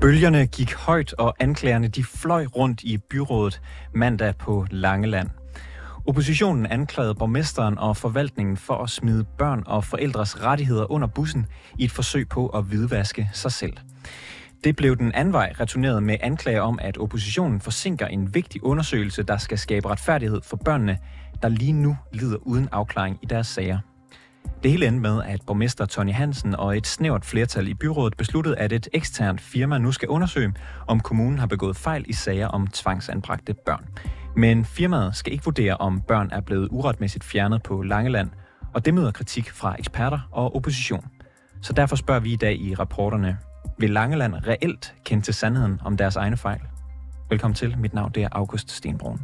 Bølgerne gik højt, og anklagerne de fløj rundt i byrådet mandag på Langeland. Oppositionen anklagede borgmesteren og forvaltningen for at smide børn og forældres rettigheder under bussen i et forsøg på at hvidvaske sig selv. Det blev den anden vej returneret med anklager om, at oppositionen forsinker en vigtig undersøgelse, der skal skabe retfærdighed for børnene, der lige nu lider uden afklaring i deres sager. Det hele endte med, at borgmester Tonni Hansen og et snævert flertal i byrådet besluttede, at et eksternt firma nu skal undersøge, om kommunen har begået fejl i sager om tvangsanbragte børn. Men firmaet skal ikke vurdere, om børn er blevet uretmæssigt fjernet på Langeland, og det møder kritik fra eksperter og opposition. Så derfor spørger vi i dag i Reporterne, vil Langeland reelt kende til sandheden om deres egne fejl? Velkommen til. Mit navn er August Stenbroen.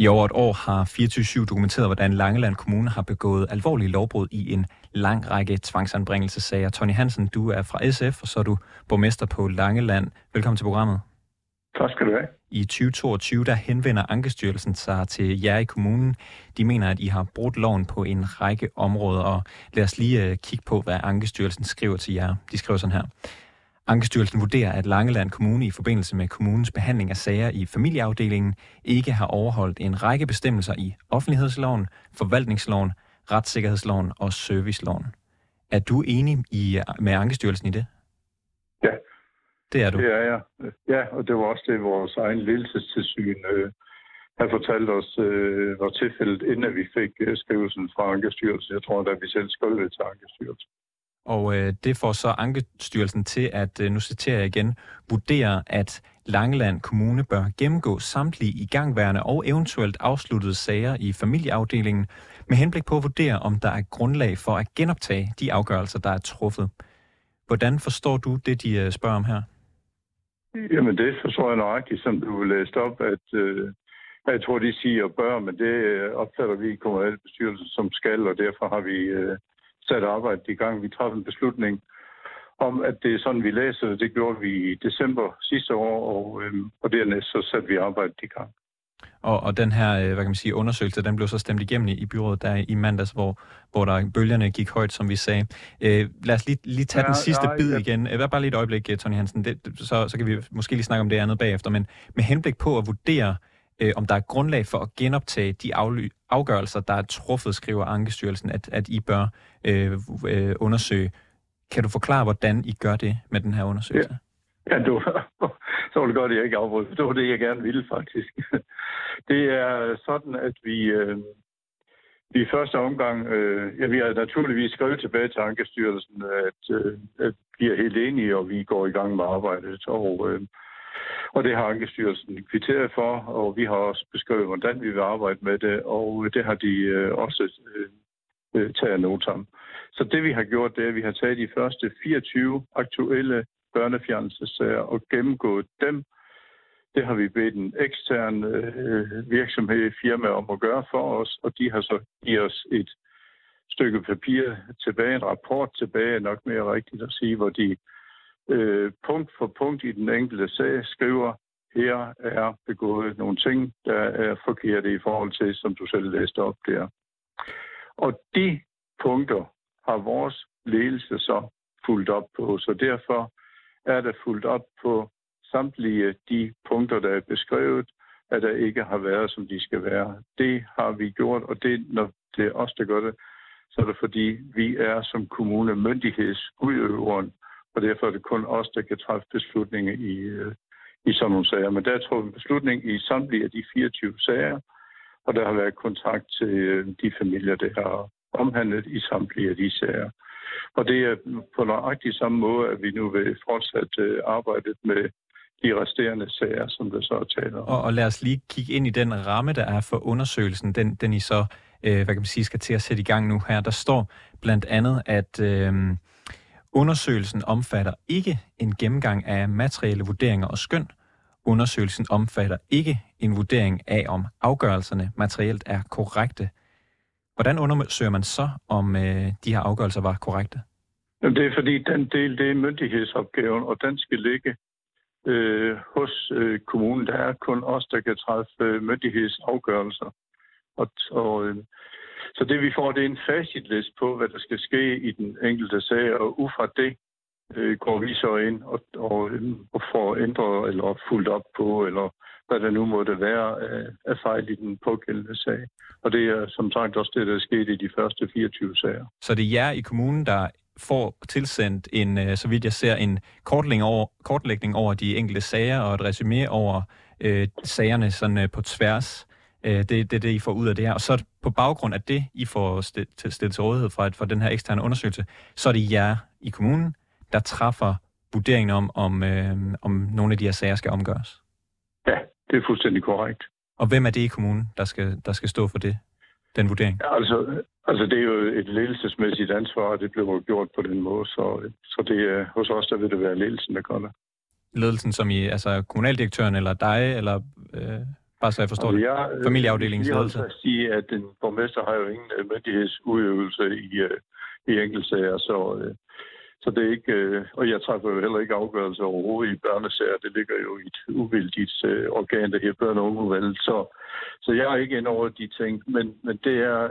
I over et år har 24-7 dokumenteret, hvordan Langeland Kommune har begået alvorlige lovbrud i en lang række tvangsanbringelsesager. Tonni Hansen, du er fra SF, og så er du borgmester på Langeland. Velkommen til programmet. Tak skal du have. I 2022 der henvender Ankestyrelsen sig til jer i kommunen. De mener, at I har brudt loven på en række områder, og lad os lige kigge på, hvad Ankestyrelsen skriver til jer. De skriver sådan her. Ankestyrelsen vurderer, at Langeland Kommune i forbindelse med kommunens behandling af sager i familieafdelingen ikke har overholdt en række bestemmelser i offentlighedsloven, forvaltningsloven, retssikkerhedsloven og serviceloven. Er du enig med Ankestyrelsen i det? Ja. Det er du? Det er jeg. Ja, og det var også det, vores egen ledelsestilsyn har fortalt os, var tilfældet, inden vi fik skrivelsen fra Ankestyrelsen. Jeg tror, at vi selv skrev til Ankestyrelsen. Og det får så Ankestyrelsen til at, nu citerer jeg igen, vurdere, at Langeland Kommune bør gennemgå samtlige igangværende og eventuelt afsluttede sager i familieafdelingen med henblik på at vurdere, om der er grundlag for at genoptage de afgørelser, der er truffet. Hvordan forstår du det, de spørger om her? Jamen det forstår jeg nøjagtigt, som du læste op, at jeg tror, de siger bør, men det opfatter vi i kommunalbestyrelsen som skal, og derfor har vi sat arbejde i gang. Vi træffede en beslutning om, at det er sådan, vi læser det. Det gjorde vi i december sidste år, og dernæst så satte vi arbejdet i gang. Og den her undersøgelse, den blev så stemt igennem i byrådet der i mandags, hvor der bølgerne gik højt, som vi sagde. Lad os lige tage den sidste bid igen. Vær bare lige et øjeblik, Tonni Hansen. Så kan vi måske lige snakke om det andet bagefter, men med henblik på at vurdere, om der er grundlag for at genoptage de afgørelser, der er truffet, skriver Ankestyrelsen, at I bør undersøge. Kan du forklare, hvordan I gør det med den her undersøgelse? Ja det var, så var det godt, at jeg ikke afbrød. Det var det, jeg gerne ville, faktisk. Det er sådan, at vi i første omgang... vi har naturligvis skrevet tilbage til Ankestyrelsen, at vi er helt enige, og vi går i gang med arbejdet, og det har Ankestyrelsen kvitteret for, og vi har også beskrevet, hvordan vi vil arbejde med det, og det har de også taget noter om. Så det vi har gjort, det er, at vi har taget de første 24 aktuelle børnefjernelsessager og gennemgået dem. Det har vi bedt en ekstern virksomhed, firma om at gøre for os, og de har så givet os et stykke papir tilbage, en rapport tilbage, nok mere rigtigt at sige, hvor de punkt for punkt i den enkelte sag skriver, her er begået nogle ting, der er forkerte i forhold til, som du selv læste op der. Og de punkter har vores ledelse så fulgt op på, så derfor er der fulgt op på samtlige de punkter, der er beskrevet, at der ikke har været, som de skal være. Det har vi gjort, og det er os, der gør det, så er det fordi, vi er som kommune myndighedsudøveren, og derfor er det kun os, der kan træffe beslutninger i sådan nogle sager. Men der er truffet beslutning i samtlige af de 24 sager, og der har været kontakt til de familier, der har omhandlet i samtlige af de sager. Og det er på nøjagtig samme måde, at vi nu vil fortsætte arbejdet med de resterende sager, som der så er tale om. Og lad os lige kigge ind i den ramme, der er for undersøgelsen, den I så skal til at sætte i gang nu her. Der står blandt andet, at... Undersøgelsen omfatter ikke en gennemgang af materielle vurderinger og skøn. Undersøgelsen omfatter ikke en vurdering af, om afgørelserne materielt er korrekte. Hvordan undersøger man så, om de her afgørelser var korrekte? Det er fordi, den del det er myndighedsopgaven, og den skal ligge hos kommunen. Der er kun os, der kan træffe myndighedsafgørelser. Så det vi får, det er en facitliste på, hvad der skal ske i den enkelte sag, og ud fra det går vi så ind og får ændret eller fuldt op på, eller hvad der nu måtte være af fejl i den pågældende sag. Og det er som sagt også det, der skete i de første 24 sager. Så det er jer i kommunen, der får tilsendt en, så vidt jeg ser, en kortlægning over de enkelte sager og et resumé over sagerne sådan på tværs. Det I får ud af det her. Og så på baggrund af det, I får stillet til rådighed fra den her eksterne undersøgelse, så er det jer i kommunen, der træffer vurderingen om nogle af de her sager skal omgøres. Ja, det er fuldstændig korrekt. Og hvem er det i kommunen, der skal stå for det, den vurdering? Ja, altså det er jo et ledelsesmæssigt ansvar, og det bliver gjort på den måde, så det er hos os, der vil det være ledelsen, der gør det. Ledelsen som i, altså kommunaldirektøren eller dig, eller... Bare så jeg forstår det. Familieafdelingens ledelse. Jeg vil sige, at en borgmester har jo ingen myndighedsudøvelse i enkeltsager, så det er ikke... Og jeg træffer jo heller ikke afgørelser overhovedet i børnesager. Det ligger jo i et uvildigt organ, der hedder børne- og ungeudvalget. Så jeg er ikke inde over de ting, men det er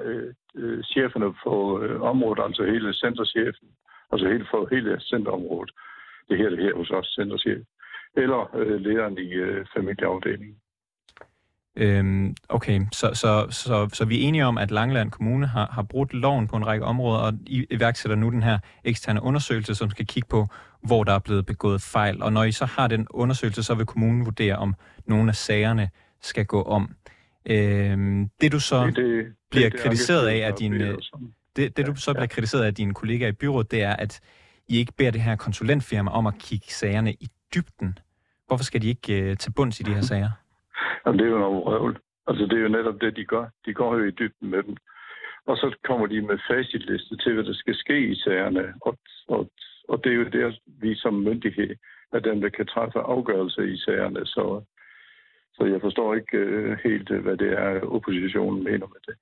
cheferne på området, altså hele centerchefen, altså for hele centerområdet. Det her hos os, centerchef. Eller lederen i familieafdelingen. Okay, så vi er enige om, at Langeland Kommune har brudt loven på en række områder, og iværksætter nu den her eksterne undersøgelse, som skal kigge på, hvor der er blevet begået fejl. Og når I så har den undersøgelse, så vil kommunen vurdere, om nogle af sagerne skal gå om. Det du så bliver kritiseret af dine kollegaer i byrådet, det er, at I ikke beder det her konsulentfirma om at kigge sagerne i dybden. Hvorfor skal de ikke til bunds i de her sager? Jamen, det er jo noget røvl. Altså, det er jo netop det, de gør. De går jo i dybden med dem. Og så kommer de med facitliste til, hvad der skal ske i sagerne. Og det er jo der, vi som myndighed er dem, der kan træffe afgørelser i sagerne. Så jeg forstår ikke helt, hvad det er, oppositionen mener med det.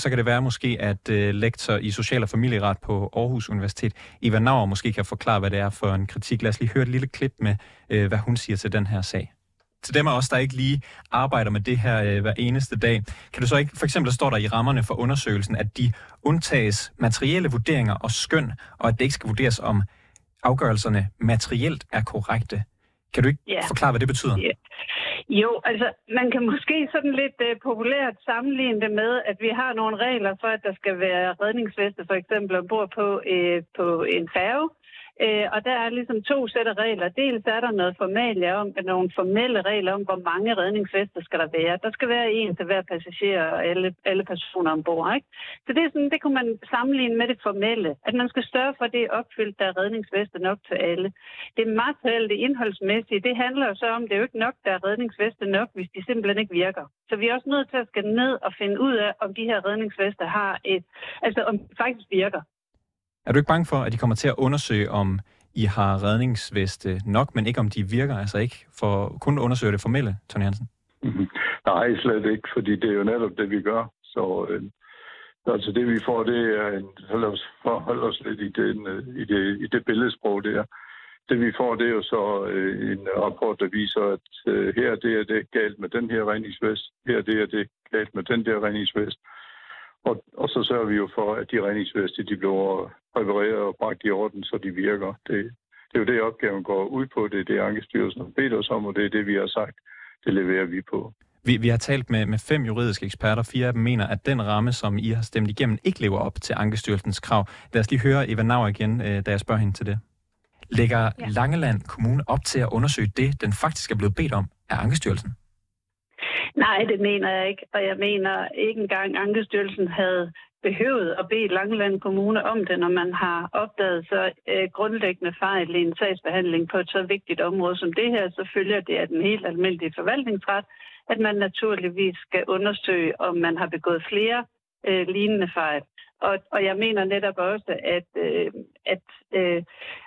Så kan det være måske, at lektor i social- og familieret på Aarhus Universitet, Eva Nauer, måske kan forklare, hvad det er for en kritik. Lad os lige høre et lille klip med, hvad hun siger til den her sag. Til dem af os, der ikke lige arbejder med det her hver eneste dag, kan du så ikke, for eksempel står der i rammerne for undersøgelsen, at de undtages materielle vurderinger og skøn, og at det ikke skal vurderes, om afgørelserne materielt er korrekte. Kan du ikke forklare, hvad det betyder? Yeah. Jo, altså man kan måske sådan lidt populært sammenligne det med, at vi har nogle regler for, at der skal være redningsveste for eksempel ombord på en færge. Og der er ligesom to sæt af regler. Dels er der nogle formelle regler om, hvor mange redningsvester skal der være. Der skal være en til hver passager og alle personer ombord, ikke? Så det er sådan, det kunne man sammenligne med det formelle. At man skal sørge for, at det er opfyldt, der er redningsvester nok til alle. Det materielle, det indholdsmæssige, det handler jo så om, det er jo ikke nok, der er redningsvester nok, hvis de simpelthen ikke virker. Så vi er også nødt til at skal ned og finde ud af, om de her redningsvester om de faktisk virker. Er du ikke bange for, at de kommer til at undersøge, om I har redningsveste nok, men ikke om de virker, altså ikke for kun at undersøge det formelle, Tonni Hansen? Nej, slet ikke, fordi det er jo netop det, vi gør. Så altså det, vi får, det er hold os lidt i det billedsprog der. Det, vi får, det er jo så en rapport, der viser, at her det er det galt med den her redningsvest, her det er det galt med den der redningsvest. Og så sørger vi jo for, at de redningsveste, de bliver repareret og bragt i orden, så de virker. Det er jo det, opgaven går ud på. Det er det, Ankestyrelsen har bedt os om, og det er det, vi har sagt. Det leverer vi på. Vi har talt med 5 juridiske eksperter. 4 af dem mener, at den ramme, som I har stemt igennem, ikke lever op til Ankestyrelsens krav. Lad os lige høre Eva Nauer igen, da jeg spørger hende til det. Lægger Langeland Kommune op til at undersøge det, den faktisk er blevet bedt om af Ankestyrelsen? Nej, det mener jeg ikke, og jeg mener ikke engang, at Ankestyrelsen havde behøvet at bede Langeland Kommune om det, når man har opdaget så grundlæggende fejl i en sagsbehandling på et så vigtigt område som det her, så følger det af den helt almindelige forvaltningsret, at man naturligvis skal undersøge, om man har begået flere lignende fejl. Og jeg mener netop også, at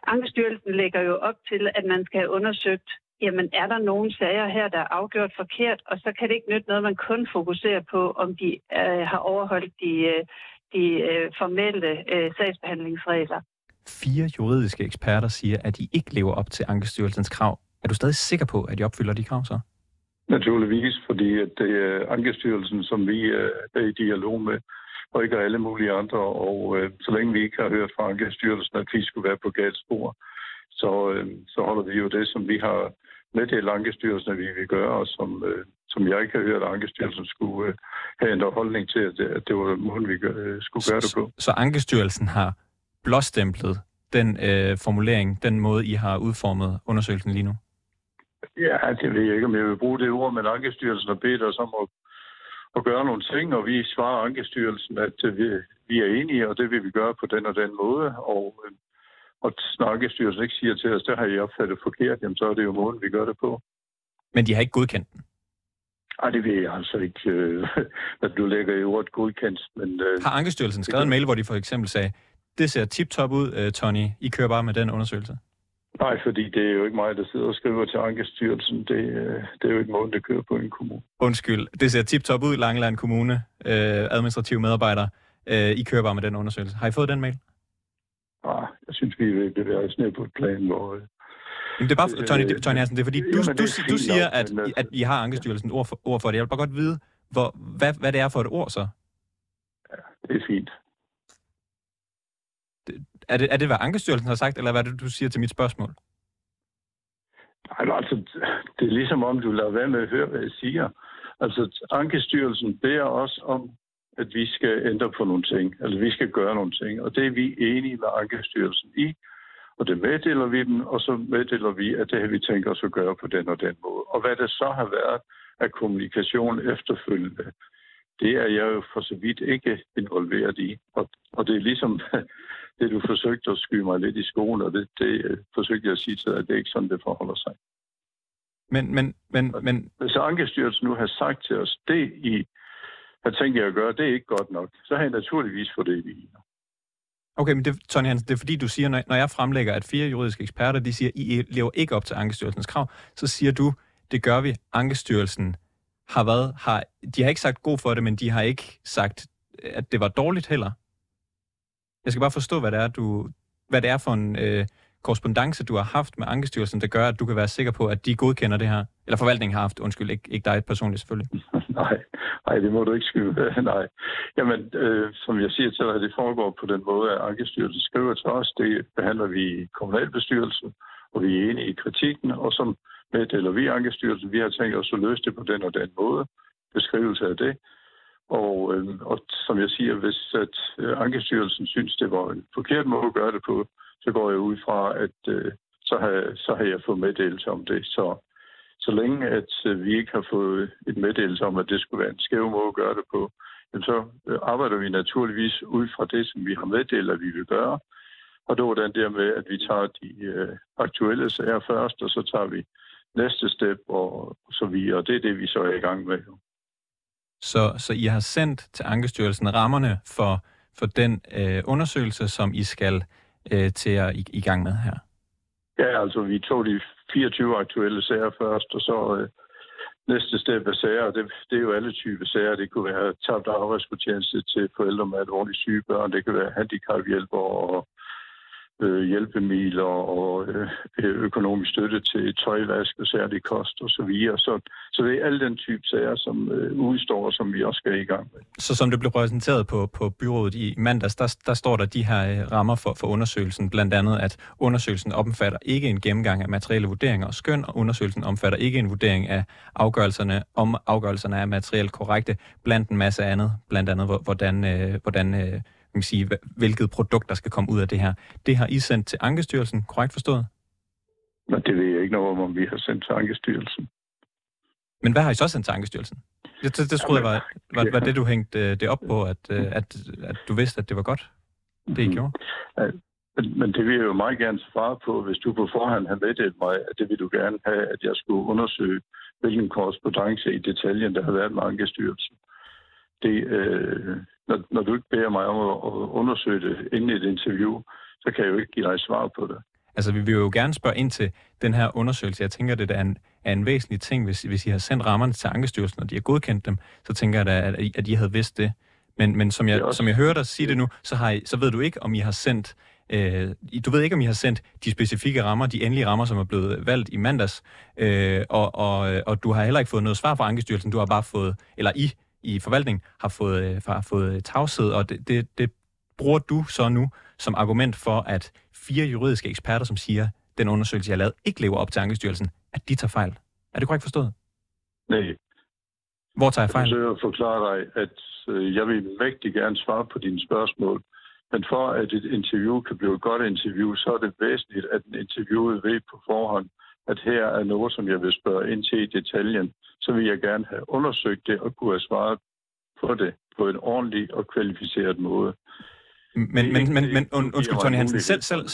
Ankestyrelsen lægger jo op til, at man skal have undersøgt jamen er der nogle sager her, der er afgjort forkert, og så kan det ikke nytte noget, man kun fokuserer på, om de har overholdt de formelle sagsbehandlingsregler. 4 juridiske eksperter siger, at de ikke lever op til Ankestyrelsens krav. Er du stadig sikker på, at de opfylder de krav så? Naturligvis, fordi det er Ankestyrelsen, som vi er i dialog med, og ikke alle mulige andre. Og så længe vi ikke har hørt fra Ankestyrelsen, at vi skulle være på galt spor, så holder vi jo det, som vi har meddelt Ankestyrelsen, at vi vil gøre, og som jeg ikke har hørt, at Ankestyrelsen skulle have en holdning til, at det var måden, vi skulle gøre det på. Så Ankestyrelsen har blåstemplet den formulering, den måde, I har udformet undersøgelsen lige nu? Ja, det ved jeg ikke, om jeg vil bruge det ord, men Ankestyrelsen har bedt os om at gøre nogle ting, og vi svarer Ankestyrelsen, at vi er enige, og det vil vi gøre på den og den måde, og når Ankestyrelsen ikke siger til os, der har I opfattet forkert, jamen så er det jo måden, vi gør det på. Men de har ikke godkendt den? Ej, det ved jeg altså ikke, at du lægger i ordet godkendt. Men, har Ankestyrelsen skrevet en mail, hvor de for eksempel sagde, det ser tip-top ud, Tonni, I kører bare med den undersøgelse? Nej, fordi det er jo ikke mig, der sidder og skriver til Ankestyrelsen. Det er jo ikke måden, der kører på en kommune. Undskyld, det ser tip-top ud, Langeland Kommune, administrative medarbejdere. I kører bare med den undersøgelse. Har I fået den mail? Nej, jeg synes, vi vil bevæge os ned på et plan, hvor... Jamen, det er bare, Tonni Hansen, det er fordi, du siger, at I har Ankestyrelsen ord for det. Jeg vil bare godt vide, hvad det er for et ord så. Ja, det er fint. Er det, hvad Ankestyrelsen har sagt, eller hvad det, du siger til mit spørgsmål? Nej, altså, det er ligesom om, du lader være med at høre, hvad jeg siger. Altså, Ankestyrelsen beder os om, at vi skal ændre på nogle ting, eller vi skal gøre nogle ting, og det er vi enige med Ankestyrelsen i, og det meddeler vi dem, og så meddeler vi, at det har vi tænkt os at gøre på den og den måde. Og hvad der så har været af kommunikation efterfølgende, det er jeg jo for så vidt ikke involveret i. Og det er ligesom det, du forsøgte at skyde mig lidt i skoen, og det forsøgte jeg at sige til dig, at det er ikke sådan, det forholder sig. Men... Hvis Ankestyrelsen nu har sagt til os, det I har tænkt jer at gøre, det er ikke godt nok, så har jeg naturligvis fået det i. Okay, men det, Tonni Hansen, det er fordi, du siger, når jeg fremlægger, at 4 juridiske eksperter, de siger, I lever ikke op til Ankestyrelsens krav, så siger du, det gør vi. Ankestyrelsen de har ikke sagt god for det, men de har ikke sagt, at det var dårligt heller. Jeg skal bare forstå, hvad det er for en korrespondance, du har haft med Ankestyrelsen, der gør, at du kan være sikker på, at de godkender det her. Eller forvaltningen har haft, undskyld, ikke dig personligt selvfølgelig. Nej, det må du ikke skyde. Nej. Jamen, som jeg siger til dig, det foregår på den måde, at Ankestyrelsen skriver til os. Det behandler vi i kommunalbestyrelsen, og vi er enige i kritikken, og som meddeler vi Ankestyrelsen, vi har tænkt os at løse det på den og den måde, beskrivelse af det. Og som jeg siger, hvis Ankestyrelsen synes, det var en forkert måde at gøre det på, så går jeg ud fra, at så har jeg fået meddelelse om det. Så længe at vi ikke har fået et meddelelse om, at det skulle være en skæv måde at gøre det på, så arbejder vi naturligvis ud fra det, som vi har meddelt, at vi vil gøre. Og det var den der med, at vi tager de aktuelle sager først, og så tager vi næste step, og så videre. Og det er det, vi så er i gang med. Så I har sendt til Ankestyrelsen rammerne for den undersøgelse, som I skal til at i gang med her? Ja, altså vi tog de 24 aktuelle sager først, og så næste step af sager. Det er jo alle typer sager. Det kunne være tabt arbejdsfortjeneste til forældre med alvorlige syge børn. Det kan være handicaphjælper og hjælpemidler og økonomisk støtte til tøjvask og særlig kost og så videre. Så det er alle den type sager, som udstår, som vi også skal i gang med. Så som det blev præsenteret på byrådet i mandags, der står der de her rammer for undersøgelsen, blandt andet at undersøgelsen omfatter ikke en gennemgang af materielle vurderinger og skøn, og undersøgelsen omfatter ikke en vurdering af afgørelserne, om afgørelserne er materielt korrekte, blandt en masse andet, blandt andet hvordan hvilket produkt, der skal komme ud af det her. Det har I sendt til Ankestyrelsen, korrekt forstået? Men det ved jeg ikke noget om vi har sendt til Ankestyrelsen. Men hvad har I så sendt til Ankestyrelsen? Det troede jeg var det, du hængte det op på, at du vidste, at det var godt, det I gjorde. Ja, men det vil jeg jo meget gerne svare på, hvis du på forhånd har meddelt mig, at det vil du gerne have, at jeg skulle undersøge, hvilken korrespondance i detaljen, der har været med Ankestyrelsen. Når du ikke beder mig om at undersøge det inden et interview, så kan jeg jo ikke give dig svar på det. Altså, vi vil jo gerne spørge ind til den her undersøgelse. Jeg tænker, det er en væsentlig ting, hvis I har sendt rammerne til Ankestyrelsen, og de har godkendt dem, så tænker jeg da, at I havde vidst det. Men som jeg hører dig sige det nu, så ved du ikke, om I har sendt... Du ved ikke, om I har sendt de specifikke rammer, de endelige rammer, som er blevet valgt i mandags, og du har heller ikke fået noget svar fra Ankestyrelsen. Du har bare fået, eller I forvaltningen har fået tavshed, og det bruger du så nu som argument for, at 4 juridiske eksperter, som siger, den undersøgelse, jeg har lavet, ikke lever op til Ankestyrelsen, at de tager fejl. Er det korrekt forstået? Nej. Hvor tager jeg fejl? Jeg forsøger at forklare dig, at jeg vil rigtig gerne svare på dine spørgsmål. Men for at et interview kan blive et godt interview, så er det væsentligt, at den interviewede ved på forhånd, at her er noget, som jeg vil spørge ind til i detaljen. Så vil jeg gerne have undersøgt det og kunne have svaret på det på en ordentlig og kvalificeret måde. Men undskyld, Tonni Hansen,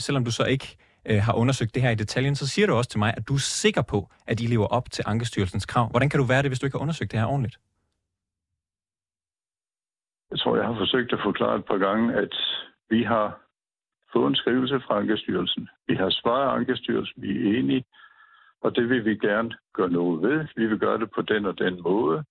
selvom du så ikke har undersøgt det her i detaljen, så siger du også til mig, at du er sikker på, at I lever op til Ankestyrelsens krav. Hvordan kan du være det, hvis du ikke har undersøgt det her ordentligt? Jeg tror, jeg har forsøgt at forklare et par gange, at vi har fået en skrivelse fra Ankestyrelsen. Vi har svaret Ankestyrelsen, vi er enige, og det vil vi gerne gøre noget ved. Vi vil gøre det på den og den måde.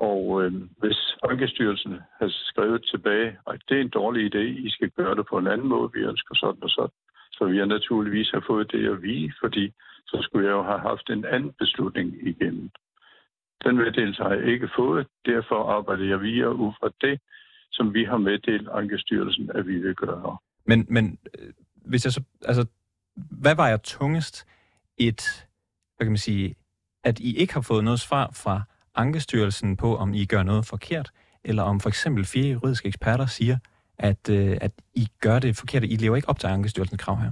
Og hvis Ankestyrelsen har skrevet tilbage, at det er en dårlig idé, I skal gøre det på en anden måde, vi ønsker sådan og sådan, så vi har naturligvis have fået det at vige, fordi så skulle jeg jo have haft en anden beslutning igennem. Den meddelelse har jeg ikke fået, derfor arbejder jeg videre ud fra det, som vi har meddelt Ankestyrelsen, at vi vil gøre. Men hvis jeg så, altså, hvad var jeg tungest? Hvad kan man sige, at I ikke har fået noget svar fra Ankestyrelsen på, om I gør noget forkert, eller om for eksempel 4 juridiske eksperter siger, at I gør det forkert, I lever ikke op til Ankestyrelsens krav her?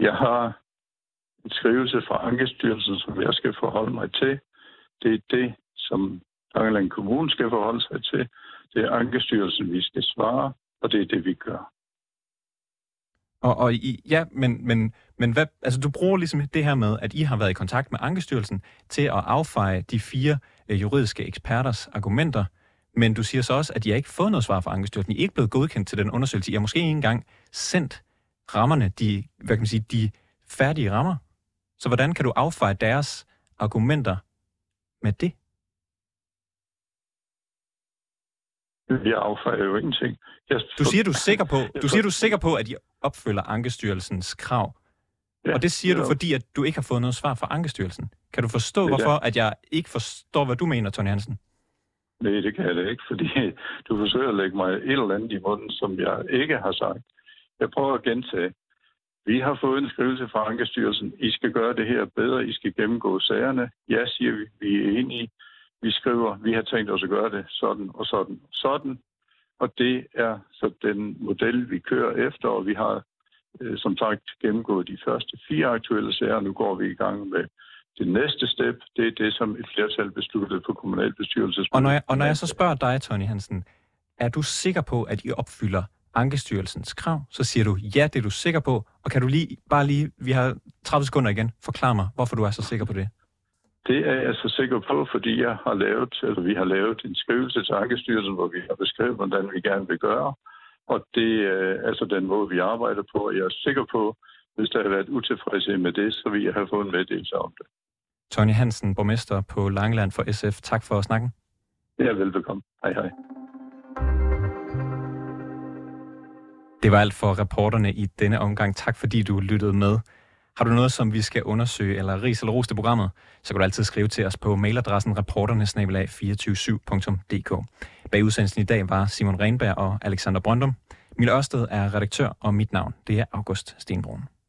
Jeg har en skrivelse fra Ankestyrelsen, som jeg skal forholde mig til. Det er det, som Langeland Kommune skal forholde sig til. Det er Ankestyrelsen, vi skal svare, og det er det, vi gør. Men hvad, altså, du bruger ligesom det her med, at I har været i kontakt med Ankestyrelsen til at affeje de 4 juridiske eksperters argumenter, men du siger så også, at I har ikke fået noget svar fra Ankestyrelsen. I er ikke blevet godkendt til den undersøgelse. I har måske ikke engang sendt rammerne, de færdige rammer. Så hvordan kan du affeje deres argumenter med det? Jeg affejer jo ingenting. Du siger, du er sikker på, at I opfylder Ankestyrelsens krav. Ja, og det siger du, fordi at du ikke har fået noget svar fra Ankestyrelsen. Kan du forstå, hvorfor at jeg ikke forstår, hvad du mener, Tonni Hansen? Nej, det kan jeg da ikke, fordi du forsøger at lægge mig et eller andet i munden, som jeg ikke har sagt. Jeg prøver at gentage. Vi har fået en skrivelse fra Ankestyrelsen. I skal gøre det her bedre. I skal gennemgå sagerne. Ja, siger vi. Vi er enige. Vi skriver, vi har tænkt os at gøre det sådan og sådan og sådan. Og det er så den model, vi kører efter. Og vi har som sagt gennemgået de første 4 aktuelle sager. Nu går vi i gang med det næste step. Det er det, som et flertal besluttede på kommunalbestyrelses. Og når jeg så spørger dig, Tonni Hansen, er du sikker på, at I opfylder Ankestyrelsens krav, så siger du, ja, det er du sikker på, og kan du bare lige, vi har 30 sekunder igen, forklare mig, hvorfor du er så sikker på det? Det er jeg så sikker på, fordi vi har lavet en skrivelse til Ankestyrelsen, hvor vi har beskrevet, hvordan vi gerne vil gøre, og det er altså den måde, vi arbejder på, og jeg er sikker på, hvis der har været utilfredshed med det, så vil jeg have fået en meddelelse om det. Tonni Hansen, borgmester på Langeland for SF, tak for snakken. Ja, velbekomme. Hej, hej. Det var alt for reporterne i denne omgang. Tak fordi du lyttede med. Har du noget, som vi skal undersøge, eller ris eller ros til programmet, så kan du altid skrive til os på mailadressen reporterne@247.dk. Bag udsendelsen i dag var Simon Reenberg og Alexander Brøndum. Mille Ørsted er redaktør, og mit navn det er August Stenbroen.